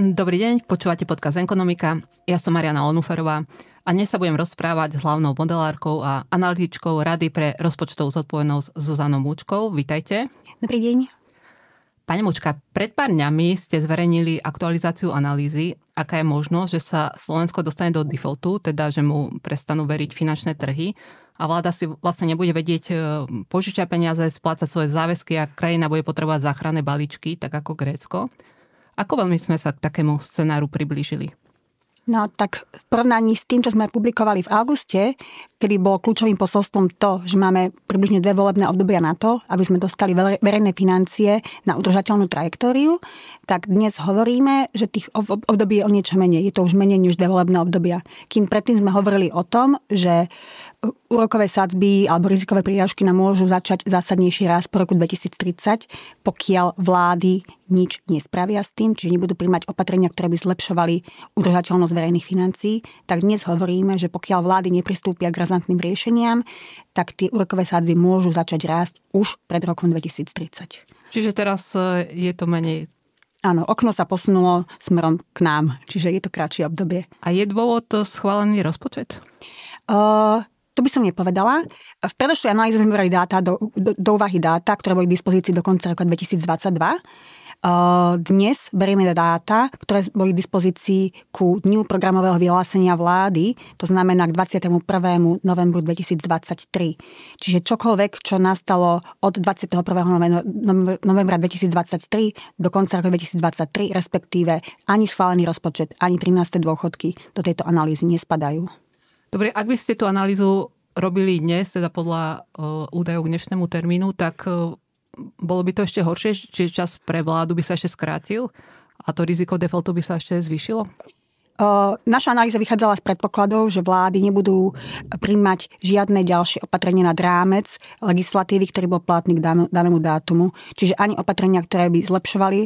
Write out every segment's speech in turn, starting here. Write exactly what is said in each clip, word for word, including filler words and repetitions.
Dobrý deň, počúvate podcast Ekonomika. Ja som Mariana Onuferová a dnes sa budem rozprávať s hlavnou modelárkou a analytičkou Rady pre rozpočtovú zodpovednosť Zuzanou Mučkou. Vítajte. Dobrý deň. Pani Mučka, pred pár dňami ste zverejnili aktualizáciu analýzy, aká je možnosť, že sa Slovensko dostane do defaultu, teda že mu prestanú veriť finančné trhy a vláda si vlastne nebude vedieť požičať peniaze, splácať svoje záväzky a krajina bude potrebovať záchranné balíčky, tak ako Grécko. Ako veľmi sme sa k takému scenáru priblížili? No tak v porovnaní s tým, čo sme publikovali v auguste, kedy bolo kľúčovým posolstvom to, že máme približne dve volebné obdobia na to, aby sme dostali verejné financie na udržateľnú trajektóriu, tak dnes hovoríme, že tých období je o niečo menej. Je to už menej než dve volebné obdobia. Kým predtým sme hovorili o tom, že úrokové sadzby alebo rizikové prírážky nám môžu začať zásadnejší rast po roku dvetisíctridsať, pokiaľ vlády nič nespravia s tým, čiže nebudú príjmať opatrenia, ktoré by zlepšovali udržateľnosť verejných financií, tak dnes hovoríme, že pokiaľ vlády nepristúpia k razantným riešeniam, tak tie úrokové sadzby môžu začať rásť už pred rokom dvetisíctridsať. Čiže teraz je to menej... Áno, okno sa posunulo smerom k nám, čiže je to kratšie obdobie. A je dôvod schválený rozpočet? Uh, to by som nepovedala. V predošlej analýze sme brali dáta do, do, do úvahy dáta, ktoré boli k dispozícii do konca roka dvetisícdvadsaťdva. Dnes berieme dáta, ktoré boli k dispozícii ku dňu programového vyhlásenia vlády, to znamená k dvadsiateho prvého novembru dvetisícdvadsaťtri. Čiže čokoľvek, čo nastalo od dvadsiateho prvého novembra dvetisícdvadsaťtri do konca roku dvetisícdvadsaťtri, respektíve ani schválený rozpočet, ani trináste dôchodky do tejto analýzy nespadajú. Dobre, ak by ste tú analýzu robili dnes, teda podľa údajov k dnešnému termínu, tak... Bolo by to ešte horšie, čiže čas pre vládu by sa ešte skrátil a to riziko defaultu by sa ešte zvýšilo? Naša analýza vychádzala z predpokladov, že vlády nebudú prijímať žiadne ďalšie opatrenia nad rámec legislatívy, ktorý bol platný k danému dátumu. Čiže ani opatrenia, ktoré by zlepšovali,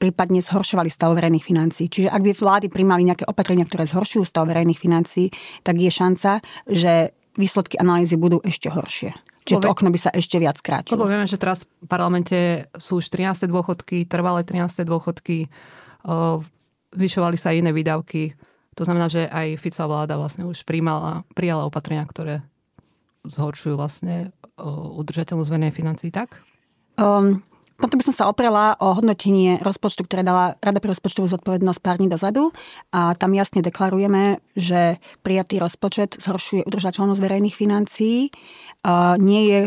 prípadne zhoršovali stav verejných financií. Čiže ak by vlády prijímali nejaké opatrenia, ktoré zhoršujú stav verejných financií, tak je šanca, že výsledky analýzy budú ešte horšie. Čiže to okno by sa ešte viac skrátilo. Lebo vieme, že teraz v parlamente sú už trináste dôchodky, trvalé trináste dôchodky, vyšovali sa iné výdavky. To znamená, že aj Ficová vláda vlastne už prijala, prijala opatrenia, ktoré zhoršujú vlastne udržateľnosť verejných financií, tak? Um, Potom by som sa oprela o hodnotenie rozpočtu, ktoré dala Rada pre rozpočtovú zodpovednosť pár dní dozadu. A tam jasne deklarujeme, že prijatý rozpočet zhoršuje udržateľnosť verejných financií, nie je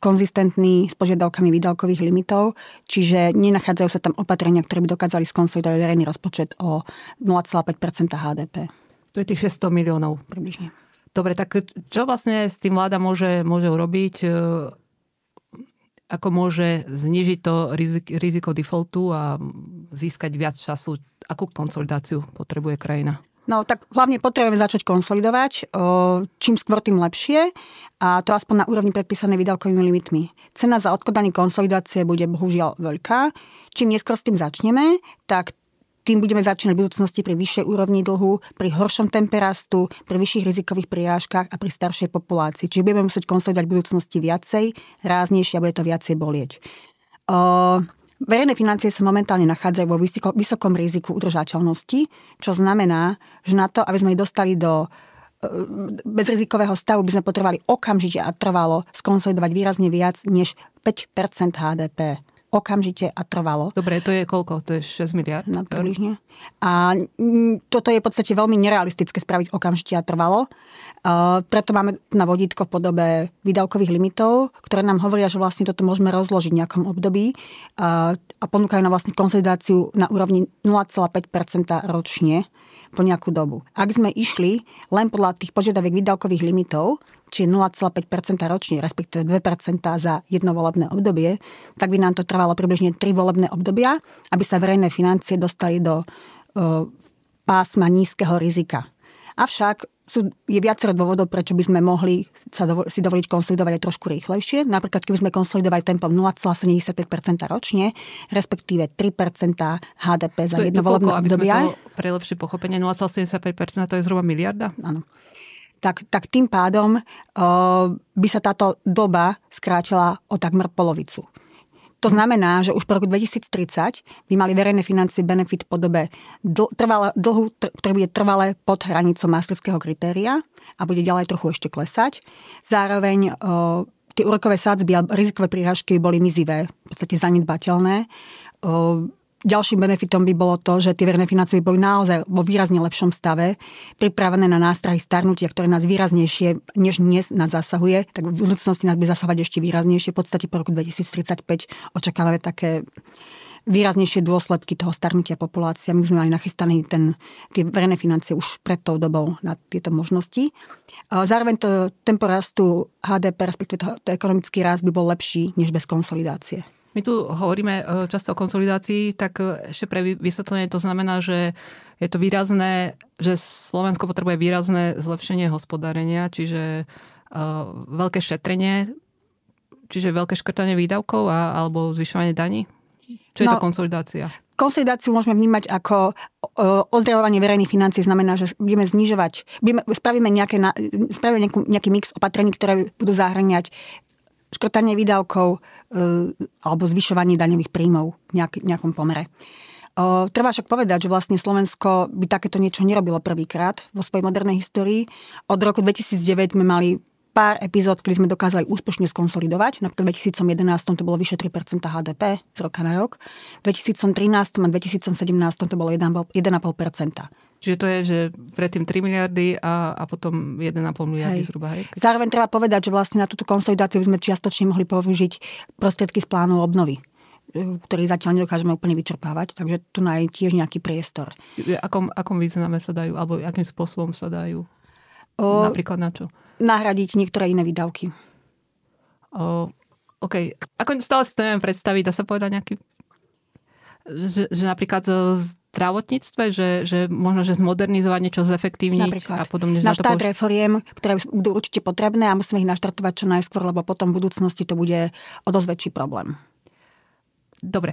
konzistentný s požiadavkami výdavkových limitov, čiže nenachádzajú sa tam opatrenia, ktoré by dokázali skonsolidovať verejný rozpočet o nula celá päť percenta há dé pé. To je tých šesťsto miliónov približne. Dobre, tak čo vlastne s tým vláda môže, môže urobiť? Ako môže znižiť to riziko defaultu a získať viac času? Akú konsolidáciu potrebuje krajina? No tak hlavne potrebujeme začať konsolidovať, čím skôr tým lepšie, a to aspoň na úrovni predpísanej výdavkovými limitmi. Cena za odkladanie konsolidácie bude bohužiaľ veľká. Čím neskôr s tým začneme, tak tým budeme začínať v budúcnosti pri vyššej úrovni dlhu, pri horšom tempe rastu, pri vyšších rizikových prirážkach a pri staršej populácii. Čiže budeme musieť konsolidovať v budúcnosti viacej, ráznejšie a bude to viacej bolieť. Uh, verejné financie sa momentálne nachádzajú vo vysoko, vysokom riziku udržateľnosti, čo znamená, že na to, aby sme ich dostali do bezrizikového stavu, by sme potrebovali okamžite a trvalo skonsolidovať výrazne viac než päť percent há dé pé. Okamžite a trvalo. Dobre, to je koľko? To je šesť miliárd? No, približne. A toto je v podstate veľmi nerealistické spraviť okamžite a trvalo. Uh, preto máme na vodítko v podobe výdavkových limitov, ktoré nám hovoria, že vlastne toto môžeme rozložiť v nejakom období uh, a ponúkajú nám vlastne konsolidáciu na úrovni nula celá päť percenta ročne po nejakú dobu. Ak sme išli len podľa tých požiadaviek výdavkových limitov, čiže nula celá päť percenta ročne, respektíve dve percentá za jedno volebné obdobie, tak by nám to trvalo približne tri volebné obdobia, aby sa verejné financie dostali do uh, pásma nízkeho rizika. Avšak sú, je viacero dôvodov, prečo by sme mohli sa dovol, si dovoliť konsolidovať trošku rýchlejšie. Napríklad, keby sme konsolidovali tempom nula celá sedemdesiatpäť percenta ročne, respektíve tri percentá há dé pé za jedno volebné obdobia. Pre lepšie pochopenie nula celá sedemdesiatpäť percenta to je zhruba miliarda? Áno. Tak, tak tým pádom uh, by sa táto doba skrátila o takmer polovicu. To znamená, že už po roku dvetisíctridsať by mali verejné financie benefit v podobe dl- trvalé, dlhu, tr- ktorý bude trvalé pod hranicou maastrichtského kritéria a bude ďalej trochu ešte klesať. Zároveň o, tie úrokové sadzby a rizikové prírážky boli mizivé, v podstate zanedbateľné. O, Ďalším benefitom by bolo to, že tie verejné financie boli naozaj vo výrazne lepšom stave, pripravené na nástrahy starnutia, ktoré nás výraznejšie, než dnes nás zasahuje, tak v budúcnosti nás by zasahovať ešte výraznejšie. V podstate po roku dvetisíctridsaťpäť očakávame také výraznejšie dôsledky toho starnutia populácie. My sme mali nachystané ten, tie verejné financie už pred tou dobou na tieto možnosti. Zároveň to tempo rastu há dé pé, respektíve to, to ekonomický rast by bol lepší než bez konsolidácie. My tu hovoríme často o konsolidácii, tak ešte pre vysvetlenie to znamená, že je to výrazné, že Slovensko potrebuje výrazné zlepšenie hospodárenia, čiže veľké šetrenie, čiže veľké škrtanie výdavkov a, alebo zvyšovanie daní. Čo je no, to konsolidácia? Konsolidáciu môžeme vnímať ako ozdravovanie verejných financií, znamená, že budeme znižovať, budeme, spravíme, nejaké, spravíme nejakú, nejaký mix opatrení, ktoré budú zahŕňať škrtanie výdavkov alebo zvyšovanie daňových príjmov v nejakom pomere. Treba však povedať, že vlastne Slovensko by takéto niečo nerobilo prvýkrát vo svojej modernej histórii. Od roku dvetisícdeväť sme mali pár epizód, ktorý sme dokázali úspešne skonsolidovať. Napríklad v dvetisícjedenásť to bolo vyše tri percentá há dé pé z roka na rok. V dvetisíctrinásť a dvetisícsedemnásť to bolo jeden a pol percenta. Čiže to je, že predtým tri miliardy a, a potom jeden a pol miliardy hej. zhruba. Hej? Zároveň treba povedať, že vlastne na túto konsolidáciu sme čiastočne mohli použiť prostriedky z plánu obnovy, ktorý zatiaľ nedokážeme úplne vyčerpávať, takže tu je tiež nejaký priestor. Akom, akom význame sa dajú, alebo akým spôsobom sa dajú? O... Napríklad na čo? Nahradiť niektoré iné výdavky. O, OK. Ako stále si to neviem predstaviť, dá sa povedať nejaký... Že, že napríklad v zdravotníctve, že, že možno, že zmodernizovať niečo, zefektívniť napríklad. A podobne. Na štát použ... reforiem, ktoré budú určite potrebné a musíme ich naštartovať čo najskôr, lebo potom v budúcnosti to bude o dosť väčší problém. Dobre.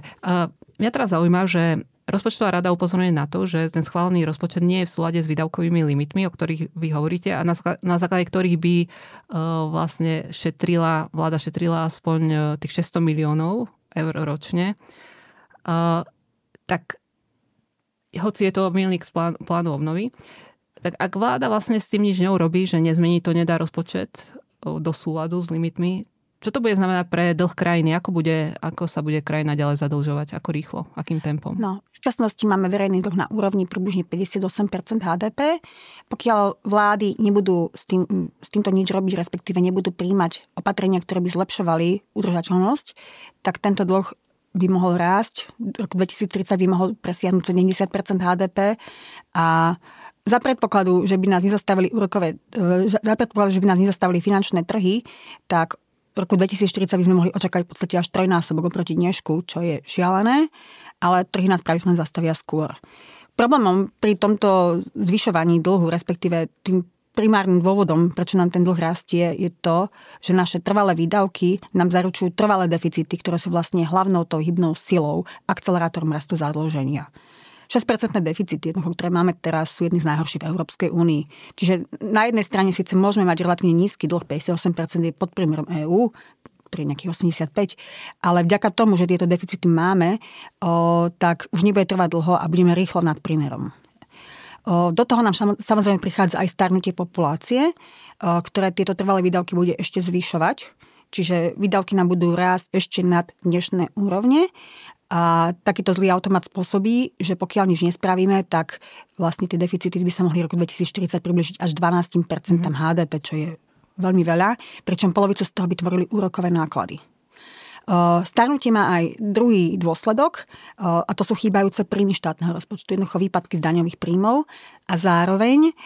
Mňa teraz zaujíma, že Rozpočtová rada upozorňuje na to, že ten schválený rozpočet nie je v súlade s výdavkovými limitmi, o ktorých vy hovoríte a na základe ktorých by vlastne šetrila, vláda šetrila aspoň tých šesťsto miliónov eur ročne. Tak hoci je to milník z plánu obnovy, tak ak vláda vlastne s tým nič neurobí, že nezmení to, nedá rozpočet do súladu s limitmi, čo to bude znamená pre dlh krajiny? Ako, bude, ako sa bude krajina ďalej zadlžovať? Ako rýchlo? Akým tempom? No, v súčasnosti máme verejný dlh na úrovni približne päťdesiatosem percent há dé pé. Pokiaľ vlády nebudú s, tým, s týmto nič robiť, respektíve nebudú príjmať opatrenia, ktoré by zlepšovali udržateľnosť, tak tento dlh by mohol rásť. Rok dvetisíctridsať by mohol presiahnuť sedemdesiat percent há dé pé a za predpokladu, že by nás nezastavili úrokové, za predpokladu, že by nás nezastavili finančné trhy, tak v roku dvetisícštyridsať by sme mohli očakávať v podstate až trojnásobok oproti dnešku, čo je šialené, ale trhy nás pravdepodobne zastavia skôr. Problémom pri tomto zvyšovaní dlhu, respektíve tým primárnym dôvodom, prečo nám ten dlh rastie, je to, že naše trvalé výdavky nám zaručujú trvalé deficity, ktoré sú vlastne hlavnou tou hybnou silou, akcelerátorom rastu zadlženia. šesť percent deficity, ktoré máme teraz, sú jedny z najhorších v Európskej únii. Čiže na jednej strane síce môžeme mať relatívne nízky dlh, päťdesiatosem percent je pod priemerom EÚ, ktorý je nejakých osemdesiatpäť percent, ale vďaka tomu, že tieto deficity máme, o, tak už nebude trvať dlho a budeme rýchlo nad priemerom. Do toho nám samozrejme prichádza aj starnutie populácie, o, ktoré tieto trvalé výdavky bude ešte zvyšovať, čiže výdavky nám budú rásť ešte nad dnešné úrovne. A takýto zlý automat spôsobí, že pokiaľ nič nespravíme, tak vlastne tie deficity by sa mohli v roku dvetisícštyridsať približiť až dvanásť percent mm. há dé pé, čo je veľmi veľa, pričom polovicu z toho by tvorili úrokové náklady. Starnutie má aj druhý dôsledok, a to sú chýbajúce príjmy štátneho rozpočtu, jednoducho výpadky z daňových príjmov a zároveň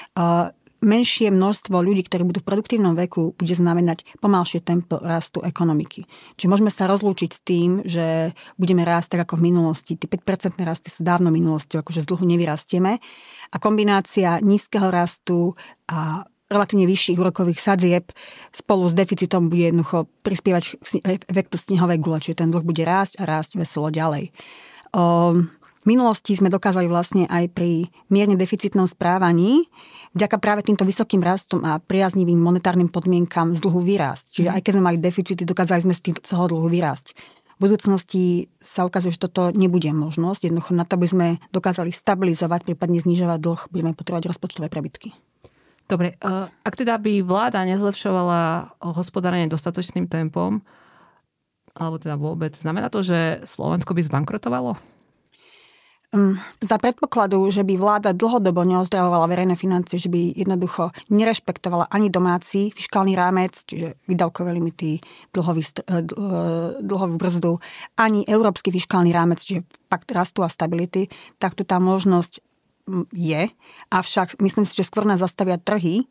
menšie množstvo ľudí, ktorí budú v produktívnom veku, bude znamenať pomalšie tempo rastu ekonomiky. Čiže môžeme sa rozlúčiť s tým, že budeme rásť tak ako v minulosti. Tí päť percent rasty sú dávno minulosťou, akože z dlhu nevyrastieme. A kombinácia nízkeho rastu a relatívne vyšších úrokových sadzieb spolu s deficitom bude jednoducho prispievať k efektu snehovej gule, čiže ten dlh bude rásť a rásť veselo ďalej. Um, V minulosti sme dokázali vlastne aj pri mierne deficitnom správaní vďaka práve týmto vysokým rastom a priaznivým monetárnym podmienkam z dlhu vyrásť. Čiže aj keď sme mali deficity, dokázali sme z toho dlhu vyrásť. V budúcnosti sa ukazuje, že toto nebude možnosť. Jednoducho na to, aby sme dokázali stabilizovať, prípadne znižovať dlh, budeme potrebovať rozpočtové prebytky. Dobre, ak teda by vláda nezlepšovala hospodárenie dostatočným tempom, alebo teda vôbec, znamená to, že Slovensko by zbankrotovalo? Um, za predpokladu, že by vláda dlhodobo neozdravovala verejné financie, že by jednoducho nerešpektovala ani domáci fiškálny rámec, čiže výdavkové limity, dlhový, dlhovú brzdu, ani európsky fiškálny rámec, čiže pakt rastu a stability, tak tu tá možnosť je. Avšak myslím si, že skôr nás zastavia trhy,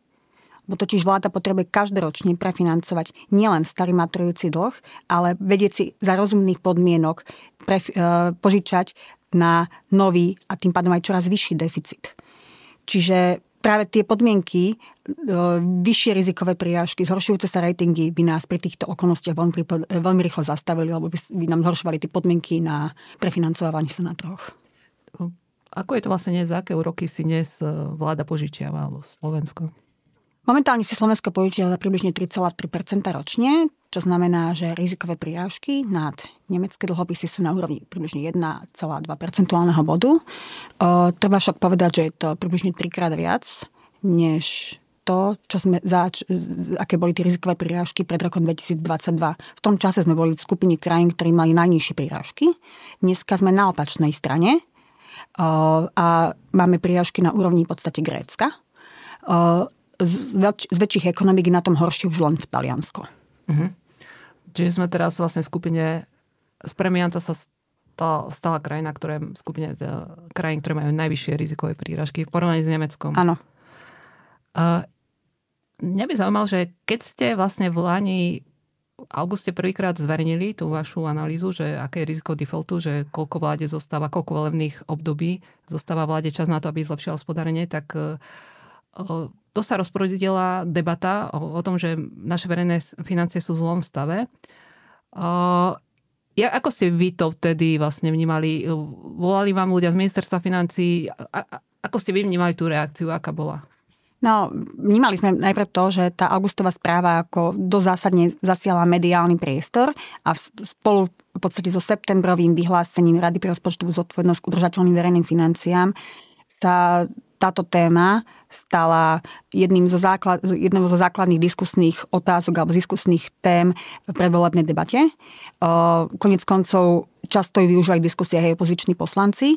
bo totiž vláda potrebuje každoročne prefinancovať nielen starý maturujúci dlh, ale vedieť si za rozumných podmienok pre, e, požičať na nový a tým pádom aj čoraz vyšší deficit. Čiže práve tie podmienky, e, vyššie rizikové prirážky, zhoršujúce sa ratingy by nás pri týchto okolnostiach veľmi, veľmi rýchlo zastavili, alebo by, by nám zhoršovali tie podmienky na prefinancovanie sa na trhoch. Ako je to vlastne dnes? Aké úroky si dnes vláda požičiava alebo Slovensko? Momentálne si Slovensko požičia za približne tri celé tri percentá ročne, čo znamená, že rizikové prirážky nad nemecké dlhopisy sú na úrovni približne jeden celé dva percentá bodu. O, treba však povedať, že je to približne trikrát viac, než to, čo sme zač- aké boli tie rizikové prirážky pred rokom dvetisícdvadsaťdva. V tom čase sme boli v skupine krajín, ktorí mali najnižšie prirážky. Dneska sme na opačnej strane o, a máme prirážky na úrovni v podstate Grécka. O, Z, väč- z väčších ekonomík na tom horšie už len v Taliansko. Uh-huh. Čiže sme teraz vlastne v skupine z premianta sa stala, stala krajina, ktoré v skupine teda, krajín, ktoré majú najvyššie rizikové príražky v porovnaní s Nemeckom. Áno. Uh, mňa by zaujímal, že keď ste vlastne v Lani v auguste prvýkrát zverejnili tú vašu analýzu, že aké je riziko defaultu, že koľko vláde zostáva, koľko volebných období zostáva vláde čas na to, aby zlepšila hospodárenie, tak uh, uh, to sa rozprudila debata o, o tom, že naše verejné financie sú v zlom stave. Uh, ja, ako ste vy to vtedy vlastne vnímali? Volali vám ľudia z ministerstva financií? A, a, ako ste vy vnímali tú reakciu? Aká bola? No, vnímali sme najprv to, že tá augustová správa ako dosť zásadne zasiala mediálny priestor a spolu v podstate so septembrovým vyhlásením Rady pre rozpočtovú zodpovednosť k udržateľným verejným financiám tá... Táto téma stala jedným zo, základ, jednou zo základných diskusných otázok alebo diskusných tém v predvolebnej debate. Koniec koncov často ju využívajú v diskusiách aj opoziční poslanci.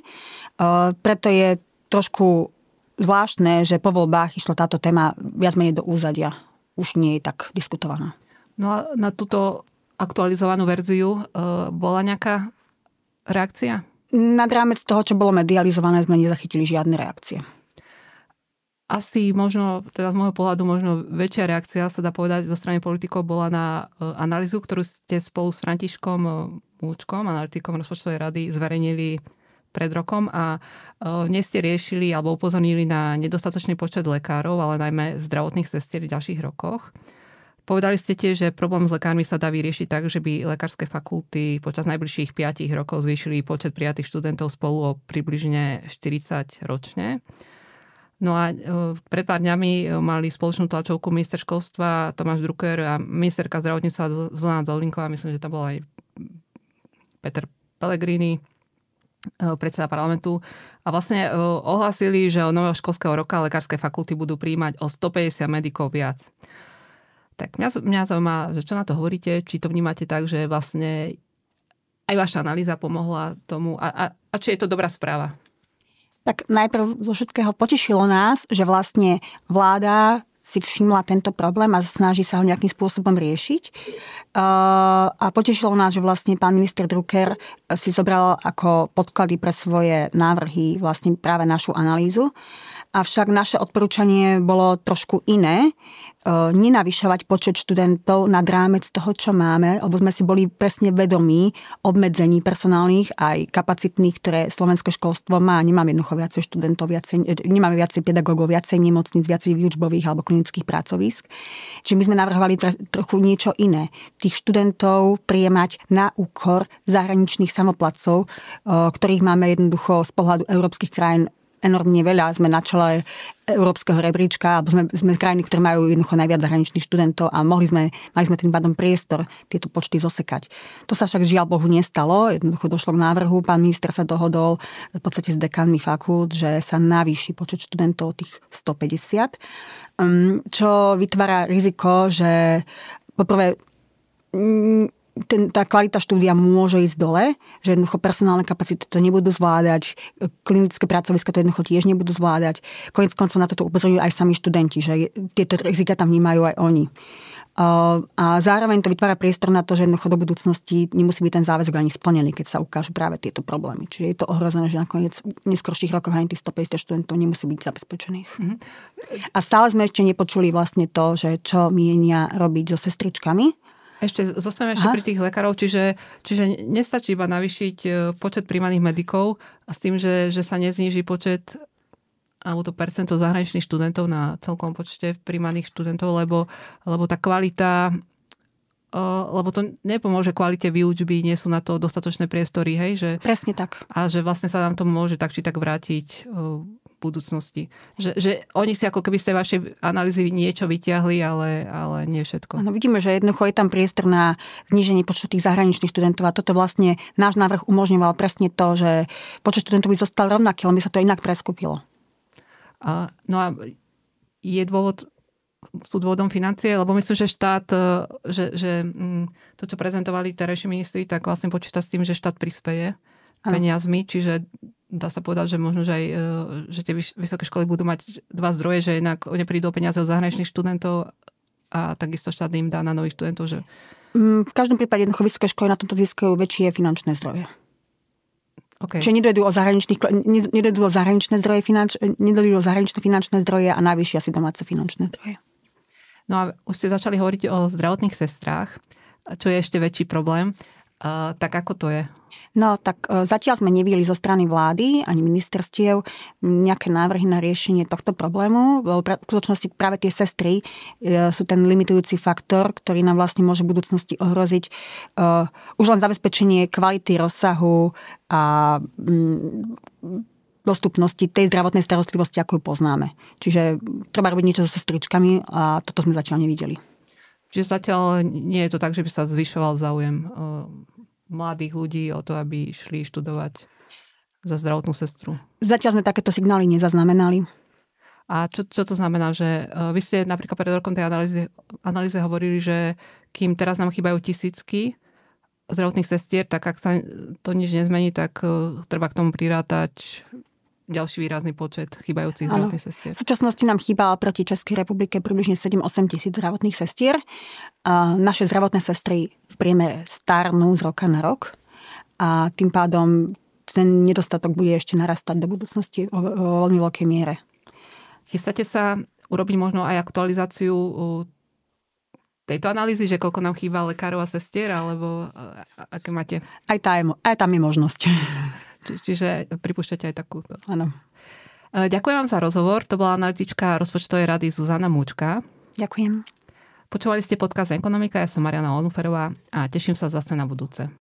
Preto je trošku zvláštne, že po voľbách išla táto téma viac menej do úzadia. Už nie je tak diskutovaná. No a na túto aktualizovanú verziu bola nejaká reakcia? Nad rámec toho, čo bolo medializované, sme nezachytili žiadne reakcie. Asi možno, teda z môjho pohľadu, možno väčšia reakcia, sa dá povedať, zo strany politikov bola na analýzu, ktorú ste spolu s Františkom Mučkom, analytikom rozpočtovej rady, zverejnili pred rokom a v nej ste riešili alebo upozornili na nedostatočný počet lekárov, ale najmä zdravotných sestier v ďalších rokoch. Povedali ste tiež, že problém s lekármi sa dá vyriešiť tak, že by lekárske fakulty počas najbližších päť rokov zvýšili počet prijatých študentov spolu o približne štyridsať ročne. No a pred pár dňami mali spoločnú tlačovku minister školstva Tomáš Drucker a ministerka zdravotníctva Zuzana Zolinková, myslím, že tam bol aj Peter Pellegrini, predseda parlamentu. A vlastne ohlasili, že od nového školského roka lekárske fakulty budú prijímať o stopäťdesiat medikov viac. Tak mňa, mňa zaujíma, že čo na to hovoríte, či to vnímate tak, že vlastne aj vaša analýza pomohla tomu a, a, a či je to dobrá správa? Tak najprv zo všetkého potešilo nás, že vlastne vláda si všimla tento problém a snaží sa ho nejakým spôsobom riešiť. A potešilo nás, že vlastne pán minister Drucker si zobral ako podklady pre svoje návrhy vlastne práve našu analýzu. Avšak naše odporúčanie bolo trošku iné. Nenavyšovať počet študentov nad rámec toho, čo máme, lebo sme si boli presne vedomí obmedzení personálnych aj kapacitných, ktoré slovenské školstvo má. Nemáme jednoducho viacej študentov, viacej, nemáme viacej pedagógov, viacej nemocníc, viacej výučbových alebo klinických pracovísk. Čiže my sme navrhovali trochu niečo iné. Tých študentov prijemať na úkor zahraničných samoplacov, ktorých máme jednoducho z pohľadu európskych krajín enormne veľa. Sme na čele európskeho rebríčka, alebo sme, sme krajiny, ktoré majú jednoducho najviac zahraničných študentov a mohli sme, mali sme tým pádom priestor tieto počty zosekať. To sa však žiaľ Bohu nestalo. Jednoducho došlo k návrhu. Pán minister sa dohodol v podstate s dekanmi fakult, že sa navýši počet študentov tých stopäťdesiat, čo vytvára riziko, že poprvé ten, tá kvalita štúdia môže ísť dole, že jednoducho personálne kapacity to nebudú zvládať, klinické pracoviska to jednoducho tiež nebudú zvládať. Koniec koncov na toto upozorňujú aj sami študenti, že tieto rizika tam vnímajú aj oni. A zároveň to vytvára priestor na to, že jednoducho do budúcnosti nemusí byť ten záväzok ani splnený, keď sa ukážu práve tieto problémy. Čiže je to ohrozené, že nakoniec v neskorších rokoch ani tých stopäťdesiat študentov nemusí byť zabezpečených. Mm-hmm. A stále sme ešte nepočuli vlastne to, že čo mienia robiť so sestričkami. Ešte zostaneme ešte Aha. pri tých lekárov, čiže, čiže nestačí iba navýšiť počet prijímaných medikov a s tým, že, že sa nezníži počet alebo to percento zahraničných študentov na celkom počte prijímaných študentov, lebo, lebo tá kvalita, lebo to nepomôže kvalite výučby, nie sú na to dostatočné priestory, hej? Že, presne tak. A že vlastne sa nám to môže tak či tak vrátiť v budúcnosti. Že, že oni si ako keby z tej vašej analýzy niečo vyťahli, ale, ale nie všetko. Ano, vidíme, že jednoducho je tam priestor na zníženie počtu tých zahraničných študentov a toto vlastne náš návrh umožňoval presne to, že počet študentov by zostal rovnaký, ale by sa to inak preskupilo. A, no a je dôvod, sú dôvodom financie, lebo myslím, že štát, že, že to, čo prezentovali terajší ministri, tak vlastne počíta s tým, že štát prispeje peniazmi, čiže dá sa povedať, že možno, že aj že tie vysoké školy budú mať dva zdroje, že jednak neprídu peniaze od zahraničných študentov a takisto štát im dá na nových študentov. Že... V každom prípade jednoducho vysoké školy na tomto získajú väčšie finančné zdroje. Okay. Čiže nedojdú o, nedojdú o zahraničné zdroje finanč, nedojdú o zahraničné finančné zdroje a navýšia si domáce finančné zdroje. No a už ste začali hovoriť o zdravotných sestrách, čo je ešte väčší problém. Uh, tak ako to je? No tak uh, zatiaľ sme nevideli zo strany vlády ani ministerstiev nejaké návrhy na riešenie tohto problému, lebo v skutočnosti práve tie sestry uh, sú ten limitujúci faktor, ktorý nám vlastne môže v budúcnosti ohroziť uh, už len zabezpečenie kvality, rozsahu a um, dostupnosti tej zdravotnej starostlivosti, ako ju poznáme. Čiže treba robiť niečo so sestričkami a toto sme zatiaľ nevideli. Čiže zatiaľ nie je to tak, že by sa zvyšoval záujem mladých ľudí o to, aby išli študovať za zdravotnú sestru. Zatiaľ sme takéto signály nezaznamenali. A čo, čo to znamená? Že vy ste napríklad pred rokom tej analýze, analýze hovorili, že kým teraz nám chýbajú tisícky zdravotných sestier, tak ak sa to nič nezmení, tak treba k tomu prirátať ďalší výrazný počet chýbajúcich zdravotných sestier. V súčasnosti nám chýba proti Českej republike približne sedem až osem tisíc zdravotných sestier. A naše zdravotné sestry v priemere starnú z roka na rok a tým pádom ten nedostatok bude ešte narastať do budúcnosti vo veľmi veľkej miere. Chystáte sa urobiť možno aj aktualizáciu tejto analýzy, že koľko nám chýba lekárov a sestier, alebo aké máte? Aj, tá je, aj tam je možnosť. Čiže pripúšťate aj takúto. Áno. Ďakujem vám za rozhovor. To bola analytička rozpočtovej rady Zuzana Mučka. Ďakujem. Počúvali ste podcast Ekonomika, ja som Mariana Onuferová a teším sa zase na budúce.